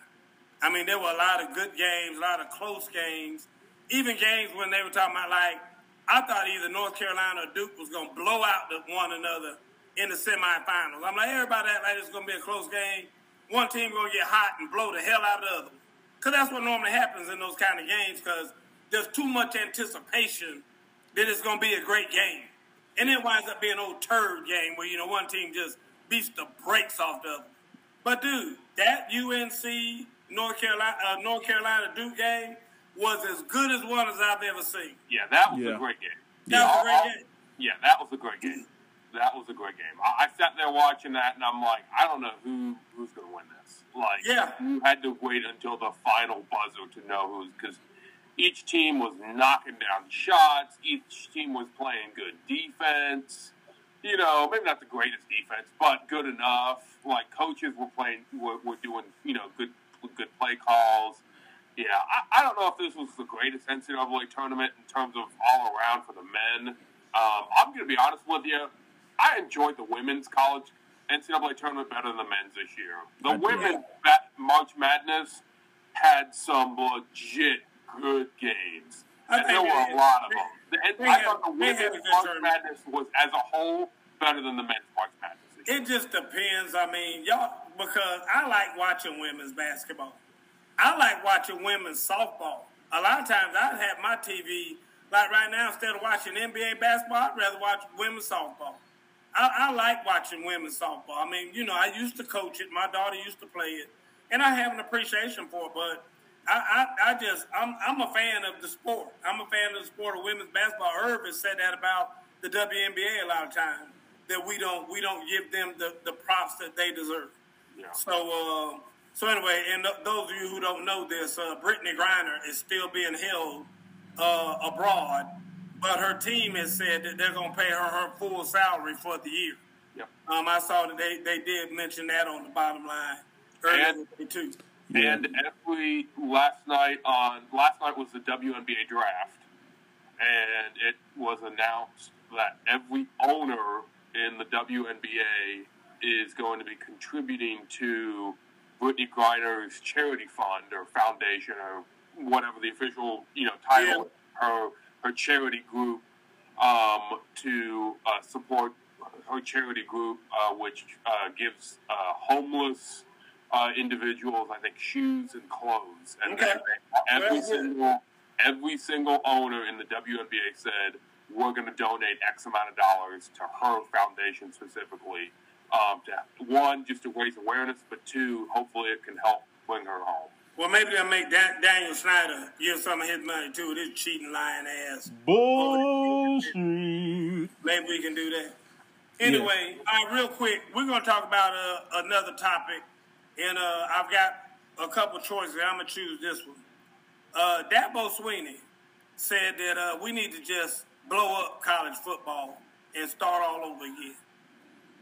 I mean, there were a lot of good games, a lot of close games, even games when they were talking about, like, I thought either North Carolina or Duke was going to blow out the, one another in the semifinals. I'm like, everybody act like it's going to be a close game. One team going to get hot and blow the hell out of the other. Because that's what normally happens in those kind of games, because there's too much anticipation that it's going to be a great game. And it winds up being an old turd game where, you know, one team just beats the brakes off the other. But, dude, that U N C North Carolina, uh, North Carolina Duke game was as good as one as I've ever seen. Yeah, that was yeah. a great game. That yeah. was a great game. Yeah, that was a great game. That was a great game. I, I sat there watching that, and I'm like, I don't know who who's going to win this. Like, yeah. you had to wait until the final buzzer to know who's, because each team was knocking down shots. Each team was playing good defense. You know, maybe not the greatest defense, but good enough. Like, coaches were playing, were, were doing, you know, good good play calls. Yeah, I, I don't know if this was the greatest N C double A tournament in terms of all around for the men. Um, I'm going to be honest with you. I enjoyed the women's college N C double A tournament better than the men's this year. The I women's March Madness had some legit good games. And there were a lot of them. And I thought the women's March Madness was, as a whole, better than the men's March Madness. It just depends. I mean, y'all, because I like watching women's basketball. I like watching women's softball. A lot of times I'd have my T V, like right now, instead of watching N B A basketball, I'd rather watch women's softball. I, I like watching women's softball. I mean, you know, I used to coach it. My daughter used to play it. And I have an appreciation for it, but I, I, I just, I'm, I'm a fan of the sport. I'm a fan of the sport of women's basketball. Irv has said that about the W N B A a lot of times, that we don't we don't give them the, the props that they deserve. Yeah. So, uh, so anyway, and th- those of you who don't know this, uh, Brittany Griner is still being held uh, abroad, but her team has said that they're going to pay her her full salary for the year. Yep. Um, I saw that they, they did mention that on the bottom line earlier and, too. And every last night on last night was the W N B A draft, and it was announced that every owner in the W N B A is going to be contributing to Brittany Griner's charity fund or foundation or whatever the official, you know, title, yeah. her her charity group, um, to uh, support her charity group, uh, which uh, gives uh, homeless uh, individuals, I think, shoes and clothes. And okay. every single every single owner in the W N B A said, we're going to donate X amount of dollars to her foundation specifically. Um, to, one, just to raise awareness, but two, hopefully it can help bring her home. Well, maybe they'll make Dan- Daniel Snyder give some of his money too. This cheating, lying ass. Bullshit. Maybe we can do that. Anyway, yeah. all right, real quick, we're going to talk about uh, another topic, and uh, I've got a couple choices. I'm going to choose this one. Uh, Dabo Swinney said that uh, we need to just blow up college football and start all over again.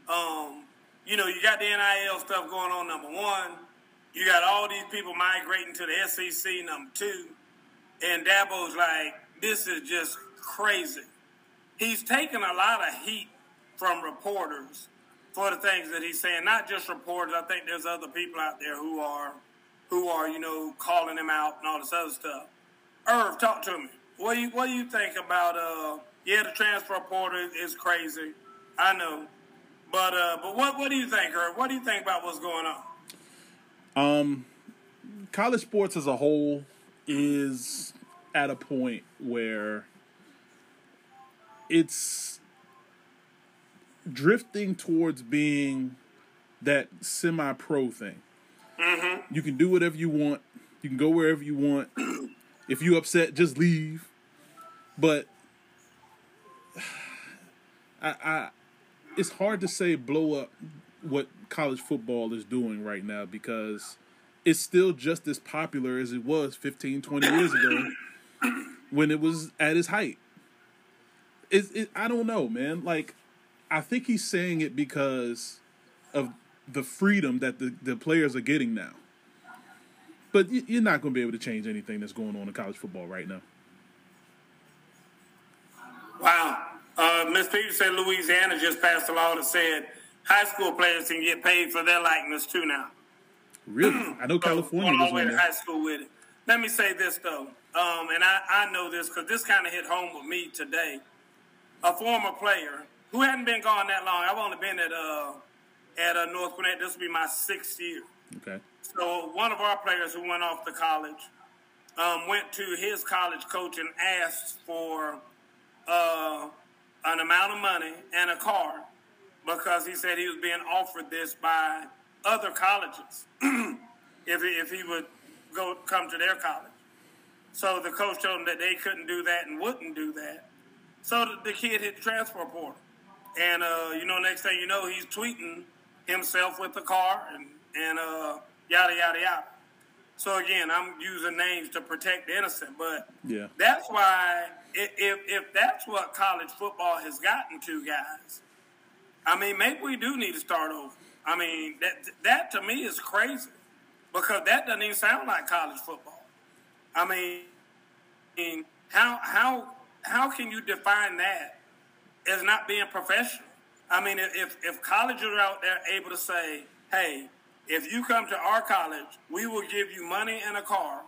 Um, you know, you got the N I L stuff going on, number one. You got all these people migrating to the S E C, number two. And Dabo's like, this is just crazy. He's taking a lot of heat from reporters for the things that he's saying. Not just reporters. I think there's other people out there who are, who are, you know, calling him out and all this other stuff. Irv, talk to me. What do you, what do you think about, uh, yeah, the transfer portal is crazy. I know. But uh, but what, what do you think, Herb? What do you think about what's going on? Um, college sports as a whole is at a point where it's drifting towards being that semi-pro thing. Mm-hmm. You can do whatever you want. You can go wherever you want. If you upset, just leave. But I... I it's hard to say blow up what college football is doing right now because it's still just as popular as it was fifteen, twenty years ago when it was at its height. It, it, I don't know, man. Like, I think he's saying it because of the freedom that the, the players are getting now. But you're not going to be able to change anything that's going on in college football right now. Wow. Uh, Miz Peters said Louisiana just passed a law that said high school players can get paid for their likeness too now. Really? I know California so, was going all the way to high school with it. Let me say this, though. um, and I, I know this because this kind of hit home with me today, a former player who hadn't been gone that long. I've only been at uh, at uh, North Gwinnett. This will be my sixth year. Okay. So one of our players who went off to college um, went to his college coach and asked for uh, an amount of money and a car because he said he was being offered this by other colleges if he, if he would go come to their college. So the coach told him that they couldn't do that and wouldn't do that. So the, the kid hit the transfer portal. And, uh, you know, next thing you know, he's tweeting himself with the car and, and uh, yada, yada, yada. So, again, I'm using names to protect the innocent. But yeah. That's why, if, if, if that's what college football has gotten to, guys, I mean, maybe we do need to start over. I mean, that, that to me is crazy because that doesn't even sound like college football. I mean, how how how can you define that as not being professional? I mean, if, if colleges are out there able to say, hey, if you come to our college, we will give you money and a car,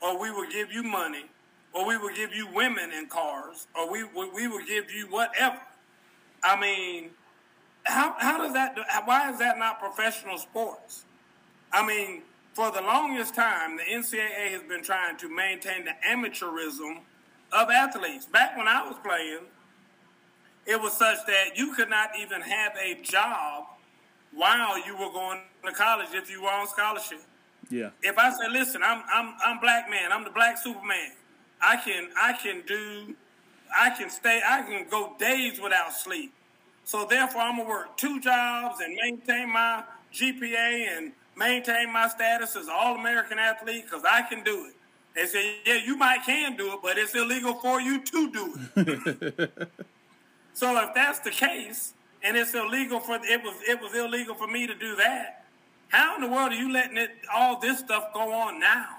or we will give you money, or we will give you women and cars, or we we will give you whatever. I mean, how how does that? Why is that not professional sports? I mean, for the longest time, the N C double A has been trying to maintain the amateurism of athletes. Back when I was playing, it was such that you could not even have a job while you were going to college if you were on scholarship. Yeah. If I said, listen, I'm I'm I'm black man, I'm the black Superman. I can I can do I can stay I can go days without sleep. So therefore I'm gonna work two jobs and maintain my G P A and maintain my status as an all-American athlete because I can do it. They say, yeah, you might can do it, but it's illegal for you to do it. So if that's the case, and it's illegal for it was it was illegal for me to do that, how in the world are you letting it all this stuff go on now,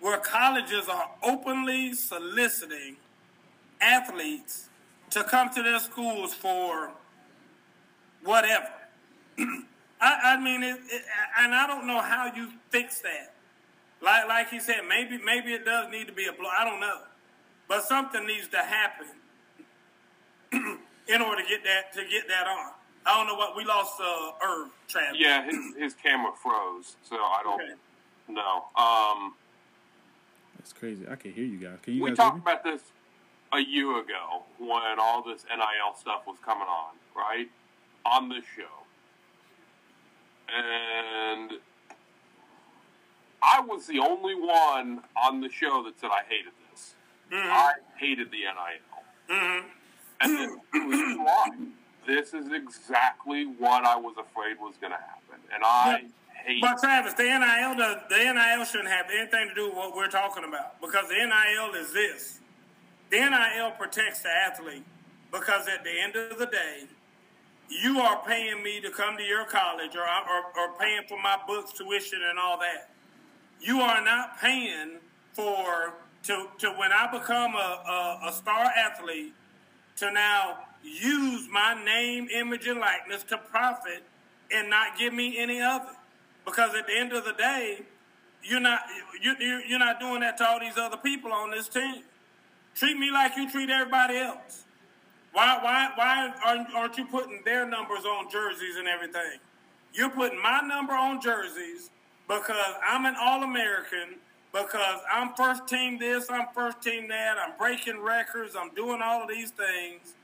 where colleges are openly soliciting athletes to come to their schools for whatever? I, I mean, it, it, and I don't know how you fix that. Like, like he said, maybe, maybe it does need to be a blow. I don't know, but something needs to happen in order to get that to get that on. I don't know what we lost. Uh, Irv Travis. Yeah, his his camera froze, so I don't okay. know. Um, That's crazy. I can hear you guys. Can you? We guys talked hear me? about this a year ago when all this N I L stuff was coming on, right? On this show. And I was the only one on the show that said I hated this. Mm-hmm. I hated the N I L. Mm-hmm. And then it was why. This is exactly what I was afraid was going to happen. And I but, hate But, Travis, the N I L, does, the N I L shouldn't have anything to do with what we're talking about. Because the N I L is this. The N I L protects the athlete. Because at the end of the day, you are paying me to come to your college or, or, or paying for my books, tuition, and all that. You are not paying for, to, to when I become a, a, a star athlete, to now use my name, image, and likeness to profit and not give me any of it. Because at the end of the day, you're not, you, you're not doing that to all these other people on this team. Treat me like you treat everybody else. Why why why aren't you putting their numbers on jerseys and everything? You're putting my number on jerseys because I'm an All-American, because I'm first team this, I'm first team that, I'm breaking records, I'm doing all of these things.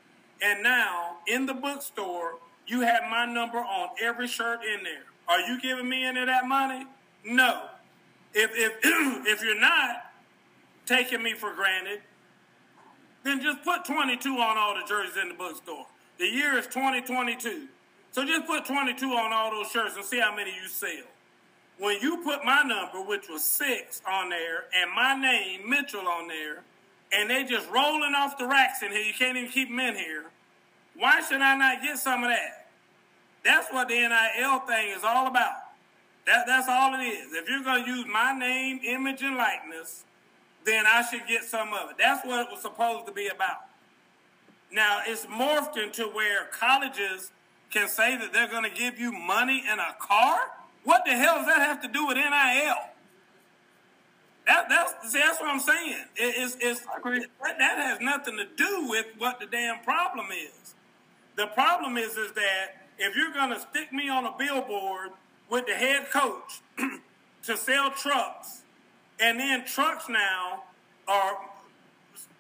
And now, in the bookstore, you have my number on every shirt in there. Are you giving me any of that money? No. If, if, if you're not taking me for granted, then just put twenty-two on all the jerseys in the bookstore. The year is twenty twenty-two. So just put twenty-two on all those shirts and see how many you sell. When you put my number, which was six, on there, and my name, Mitchell, on there, and they just rolling off the racks in here, you can't even keep them in here, why should I not get some of that? That's what the N I L thing is all about. That, that's all it is. If you're going to use my name, image, and likeness, then I should get some of it. That's what it was supposed to be about. Now, it's morphed into where colleges can say that they're going to give you money and a car? What the hell does that have to do with N I L? That, that's see, that's what I'm saying. It, it's, it's, I agree. That, that has nothing to do with what the damn problem is. The problem is, is that if you're going to stick me on a billboard with the head coach to sell trucks, and then trucks now are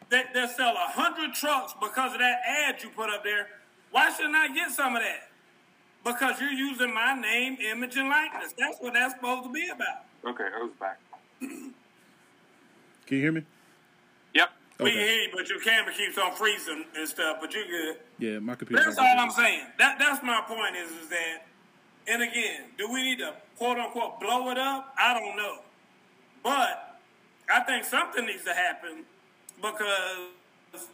they, they sell a hundred trucks because of that ad you put up there. Why shouldn't I get some of that? Because you're using my name, image, and likeness. That's what that's supposed to be about. Okay, I was back. Can you hear me? Yep. Okay. We can hear you, but your camera keeps on freezing and stuff, but you're good. Yeah, my computer. That's all I'm saying. That That's my point is, is that, and again, do we need to, quote-unquote, blow it up? I don't know. But I think something needs to happen because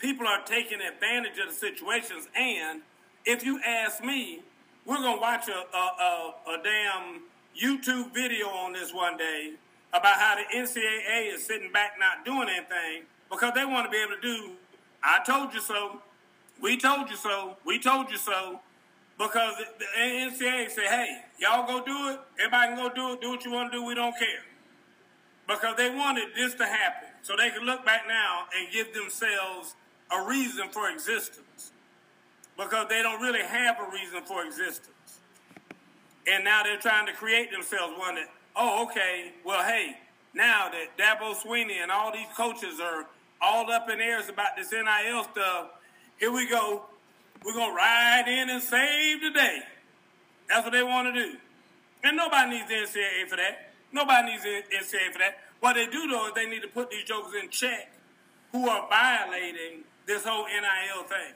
people are taking advantage of the situations, and if you ask me, we're going to watch a, a, a, a damn YouTube video on this one day about how the N C double A is sitting back not doing anything because they want to be able to do, I told you so, we told you so, we told you so, because the N C double A say, hey, y'all go do it, everybody can go do it, do what you want to do, we don't care. Because they wanted this to happen so they can look back now and give themselves a reason for existence because they don't really have a reason for existence. And now they're trying to create themselves one that, oh, okay, well, hey, now that Dabo Swinney and all these coaches are all up in airs about this N I L stuff, here we go. We're going to ride in and save the day. That's what they want to do. And nobody needs the N C double A for that. Nobody needs the N C double A for that. What they do, though, is they need to put these jokers in check who are violating this whole N I L thing.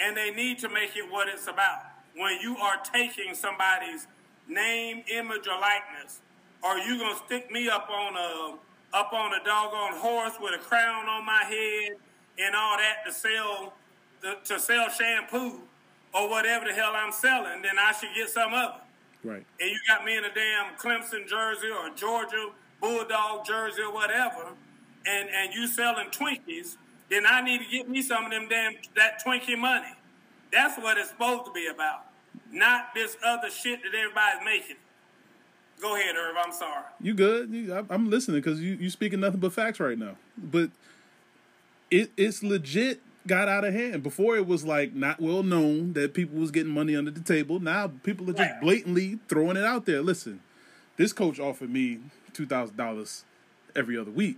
And they need to make it what it's about. When you are taking somebody's name, image, or likeness, are you gonna stick me up on a up on a doggone horse with a crown on my head and all that to sell to, to sell shampoo or whatever the hell I'm selling? Then I should get some of it. Right. And you got me in a damn Clemson jersey or a Georgia Bulldog jersey or whatever, and and you selling Twinkies. Then I need to get me some of them damn that Twinkie money. That's what it's supposed to be about, not this other shit that everybody's making. Go ahead, Irv. I'm sorry. You good? You, I'm listening because you you speaking nothing but facts right now. But it it's legit got out of hand. Before it was like not well known that people was getting money under the table. Now people are just right. blatantly throwing it out there. Listen, this coach offered me two thousand dollars every other week.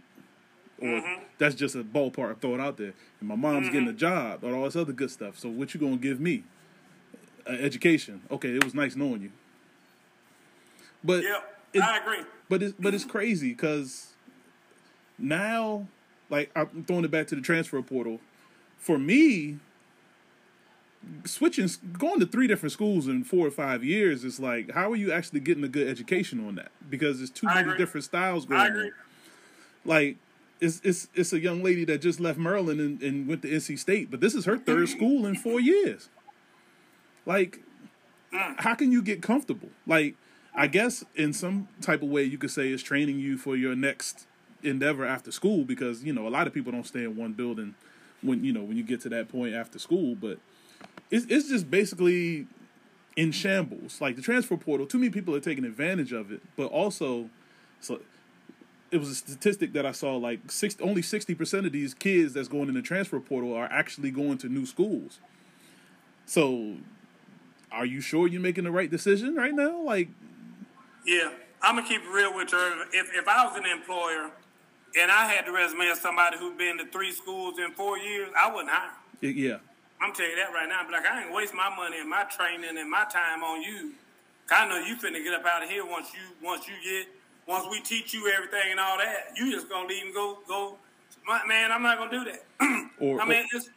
Or mm-hmm. that's just a ballpark throwing out there. And my mom's mm-hmm. getting a job or all this other good stuff. So what you gonna give me? Uh, education. Okay, it was nice knowing you. But yep, it, I agree. But it's but it's crazy because now, like I'm throwing it back to the transfer portal. For me, switching, going to three different schools in four or five years is like, how are you actually getting a good education on that? Because there's too I many agree. different styles going I agree. on. Like. It's, it's it's a young lady that just left Maryland and, and went to N C State, but this is her third school in four years. Like, how can you get comfortable? Like, I guess in some type of way you could say it's training you for your next endeavor after school because, you know, a lot of people don't stay in one building when, you know, when you get to that point after school. But it's, it's just basically in shambles. Like, the transfer portal, too many people are taking advantage of it, but also... So, it was a statistic that I saw, like, six, only sixty percent of these kids that's going in the transfer portal are actually going to new schools. So, are you sure you're making the right decision right now? Like, yeah, I'm going to keep it real with you. If, if I was an employer and I had the resume of somebody who'd been to three schools in four years, I wouldn't hire. Yeah. I'm telling you that right now. I'd be like, I ain't waste my money and my training and my time on you. I know you finna get up out of here once you once you get... Once we teach you everything and all that, you just gonna leave and go go. Man, I'm not gonna do that. or, I mean, it's,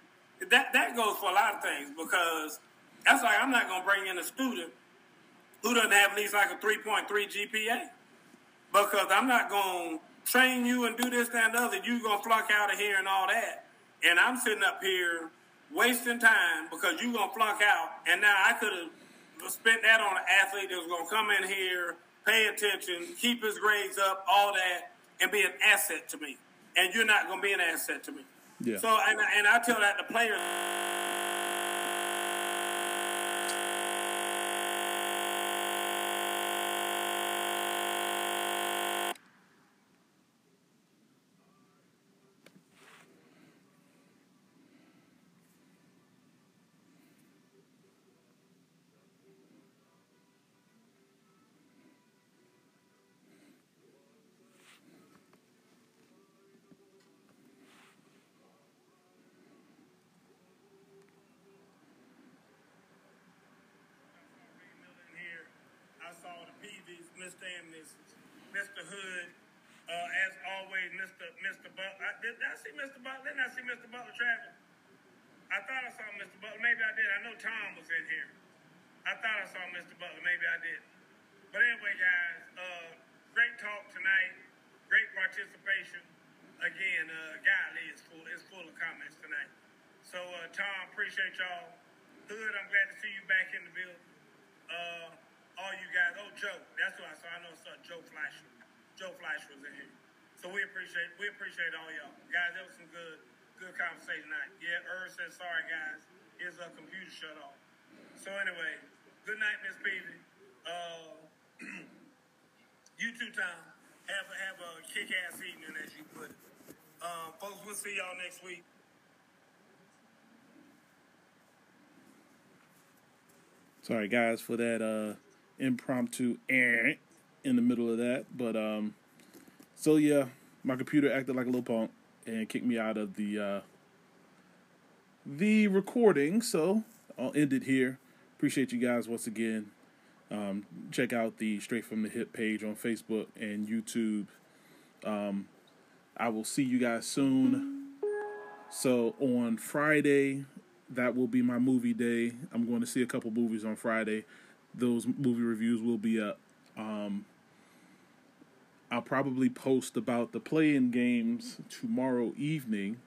that that goes for a lot of things because that's like I'm not gonna bring in a student who doesn't have at least like a three point three G P A because I'm not gonna train you and do this that, and the other. You gonna flunk out of here and all that, and I'm sitting up here wasting time because you gonna flunk out. And now I could have spent that on an athlete that was gonna come in here. Pay attention, keep his grades up, all that, and be an asset to me. And you're not going to be an asset to me. Yeah. So, and, and I tell that to players. Mister Hood, uh, as always, Mister Mister Butler. Did, did I see Mister Butler? Didn't I see Mister Butler traveling? I thought I saw Mister Butler. Maybe I did. I know Tom was in here. I thought I saw Mister Butler. Maybe I did. But anyway, guys, uh, great talk tonight. Great participation. Again, uh, Godly is full, is full of comments tonight. So, uh, Tom, appreciate y'all. Hood, I'm glad to see you back in the building. Uh, all you guys. Oh, Joe. That's who I saw. I know saw Joe Fleisch. Joe Fleisch was in here. So we appreciate we appreciate all y'all. Guys, that was some good good conversation tonight. Yeah, Irv says, sorry, guys. His uh, computer shut off. So, anyway, good night, Miss Peavy. Uh, you too, Tom. Have a, have a kick-ass evening, as you put it. Um, folks, we'll see y'all next week. Sorry, guys, for that uh, impromptu eh, in the middle of that. But, um, so, yeah, my computer acted like a little punk and kicked me out of the, uh, the recording. So, I'll end it here. Appreciate you guys once again. Um, check out the Straight From The Hip page on Facebook and YouTube. Um, I will see you guys soon. So on Friday, that will be my movie day. I'm going to see a couple movies on Friday. Those movie reviews will be up. Um, I'll probably post about the play-in games tomorrow evening.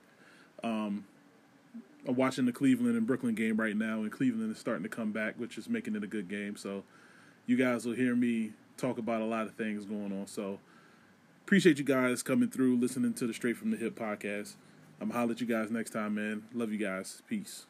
Um, I'm watching the Cleveland and Brooklyn game right now, and Cleveland is starting to come back, which is making it a good game. So you guys will hear me talk about a lot of things going on. So appreciate you guys coming through, listening to the Straight From The Hip podcast. I'm going to holler at you guys next time, man. Love you guys. Peace.